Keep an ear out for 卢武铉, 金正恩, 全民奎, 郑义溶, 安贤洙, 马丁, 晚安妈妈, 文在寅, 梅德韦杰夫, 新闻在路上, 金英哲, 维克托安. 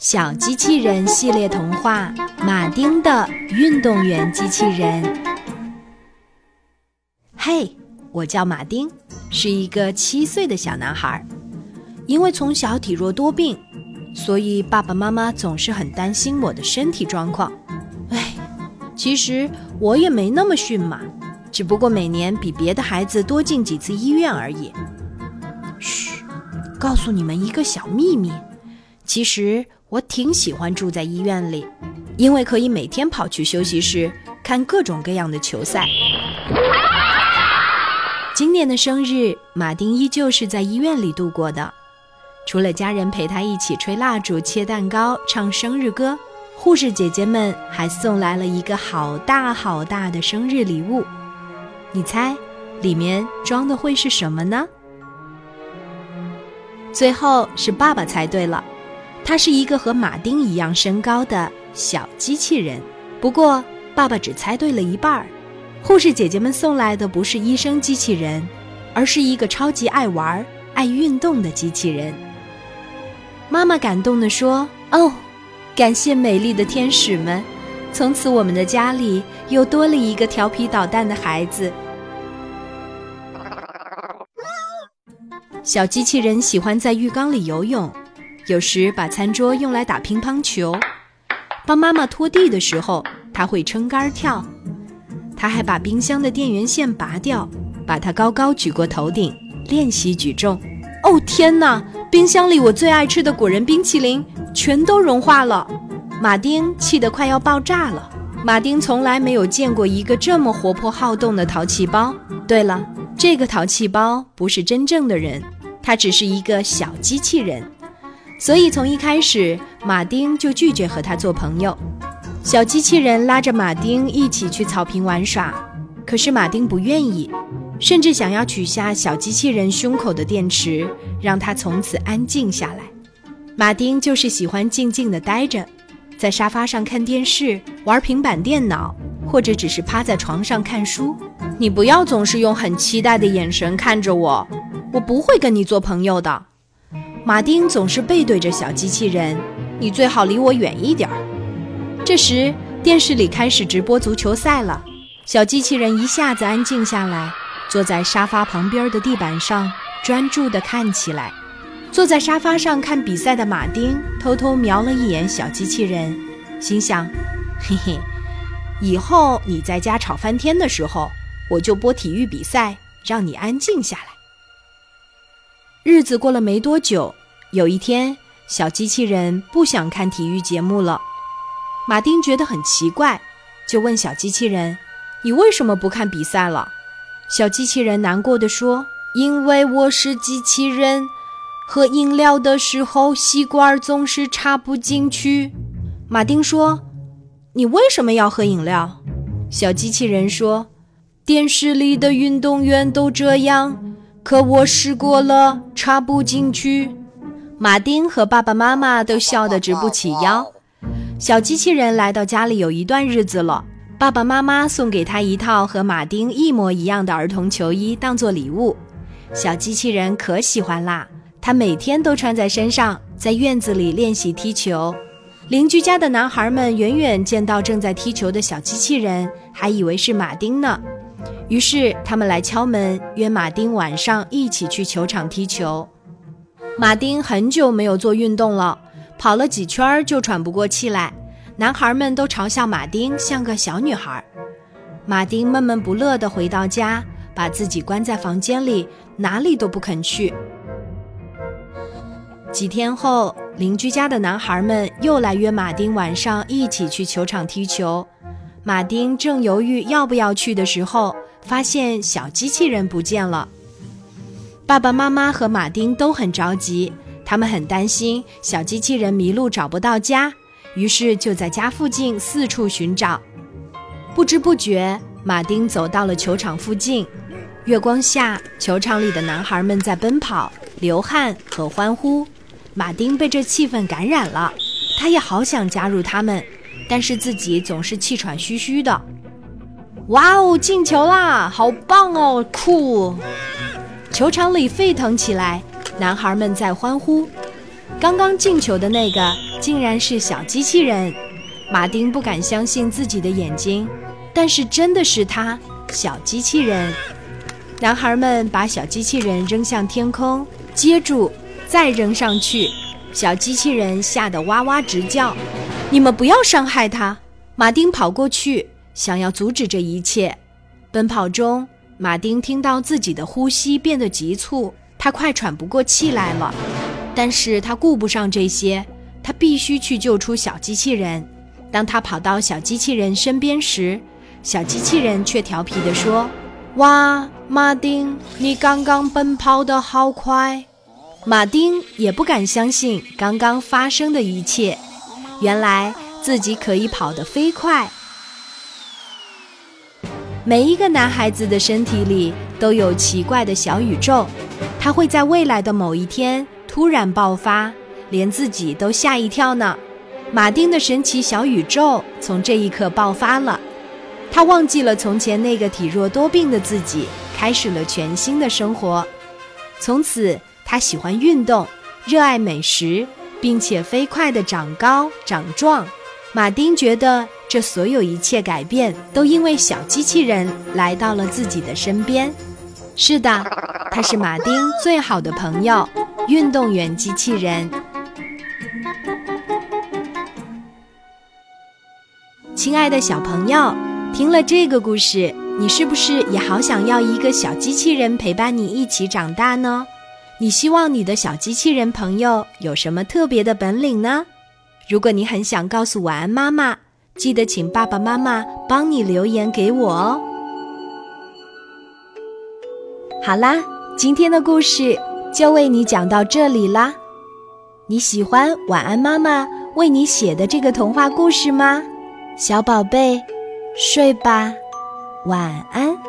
小机器人系列童话《马丁的运动员机器人》。嘿，我叫马丁，是一个7岁的小男孩。因为从小体弱多病，所以爸爸妈妈总是很担心我的身体状况。哎，其实我也没那么驯马，只不过每年比别的孩子多进几次医院而已。嘘，告诉你们一个小秘密，其实我挺喜欢住在医院里，因为可以每天跑去休息室看各种各样的球赛。今年的生日，马丁依旧是在医院里度过的。除了家人陪他一起吹蜡烛、切蛋糕、唱生日歌，护士姐姐们还送来了一个好大好大的生日礼物。你猜，里面装的会是什么呢？最后是爸爸猜对了，他是一个和马丁一样身高的小机器人。不过爸爸只猜对了一半，护士姐姐们送来的不是医生机器人，而是一个超级爱玩、爱运动的机器人。妈妈感动地说：哦，感谢美丽的天使们，从此我们的家里又多了一个调皮捣蛋的孩子。小机器人喜欢在浴缸里游泳，有时把餐桌用来打乒乓球，帮妈妈拖地的时候，他会撑杆跳。他还把冰箱的电源线拔掉，把它高高举过头顶，练习举重。哦，天哪！冰箱里我最爱吃的果仁冰淇淋全都融化了，马丁气得快要爆炸了。马丁从来没有见过一个这么活泼好动的淘气包。对了，这个淘气包不是真正的人，他只是一个小机器人。所以从一开始，马丁就拒绝和他做朋友。小机器人拉着马丁一起去草坪玩耍，可是马丁不愿意，甚至想要取下小机器人胸口的电池，让他从此安静下来。马丁就是喜欢静静地待着，在沙发上看电视、玩平板电脑，或者只是趴在床上看书。你不要总是用很期待的眼神看着我，我不会跟你做朋友的。马丁总是背对着小机器人，你最好离我远一点。这时，电视里开始直播足球赛了，小机器人一下子安静下来，坐在沙发旁边的地板上，专注地看起来。坐在沙发上看比赛的马丁偷偷瞄了一眼小机器人，心想：嘿嘿，以后你在家吵翻天的时候，我就播体育比赛，让你安静下来。日子过了没多久，有一天，小机器人不想看体育节目了。马丁觉得很奇怪，就问小机器人：你为什么不看比赛了？小机器人难过地说：因为我是机器人，喝饮料的时候吸管总是插不进去。马丁说：你为什么要喝饮料？小机器人说：电视里的运动员都这样，可我试过了，插不进去。马丁和爸爸妈妈都笑得直不起腰。小机器人来到家里有一段日子了，爸爸妈妈送给他一套和马丁一模一样的儿童球衣当做礼物。小机器人可喜欢啦，他每天都穿在身上，在院子里练习踢球。邻居家的男孩们远远见到正在踢球的小机器人，还以为是马丁呢。于是他们来敲门，约马丁晚上一起去球场踢球。马丁很久没有做运动了，跑了几圈就喘不过气来，男孩们都嘲笑马丁像个小女孩。马丁闷闷不乐地回到家，把自己关在房间里，哪里都不肯去。几天后，邻居家的男孩们又来约马丁晚上一起去球场踢球。马丁正犹豫要不要去的时候，发现小机器人不见了。爸爸妈妈和马丁都很着急，他们很担心小机器人迷路找不到家，于是就在家附近四处寻找。不知不觉，马丁走到了球场附近。月光下，球场里的男孩们在奔跑、流汗和欢呼。马丁被这气氛感染了，他也好想加入他们，但是自己总是气喘吁吁的。哇哦，进球啦！好棒哦，酷！球场里沸腾起来，男孩们在欢呼。刚刚进球的那个竟然是小机器人。马丁不敢相信自己的眼睛，但是真的是他，小机器人。男孩们把小机器人扔向天空，接住，再扔上去。小机器人吓得哇哇直叫，你们不要伤害他。马丁跑过去，想要阻止这一切。奔跑中，马丁听到自己的呼吸变得急促，他快喘不过气来了。但是他顾不上这些，他必须去救出小机器人。当他跑到小机器人身边时，小机器人却调皮地说，哇，马丁，你刚刚奔跑得好快。马丁也不敢相信刚刚发生的一切，原来自己可以跑得飞快。每一个男孩子的身体里都有奇怪的小宇宙，它会在未来的某一天突然爆发，连自己都吓一跳呢。马丁的神奇小宇宙从这一刻爆发了，他忘记了从前那个体弱多病的自己，开始了全新的生活。从此他喜欢运动，热爱美食，并且飞快地长高长壮。马丁觉得这所有一切改变都因为小机器人来到了自己的身边。是的，他是马丁最好的朋友，运动员机器人。亲爱的小朋友，听了这个故事，你是不是也好想要一个小机器人陪伴你一起长大呢？你希望你的小机器人朋友有什么特别的本领呢？如果你很想告诉晚安妈妈，记得请爸爸妈妈帮你留言给我哦。好啦，今天的故事就为你讲到这里啦。你喜欢晚安妈妈为你写的这个童话故事吗？小宝贝，睡吧，晚安。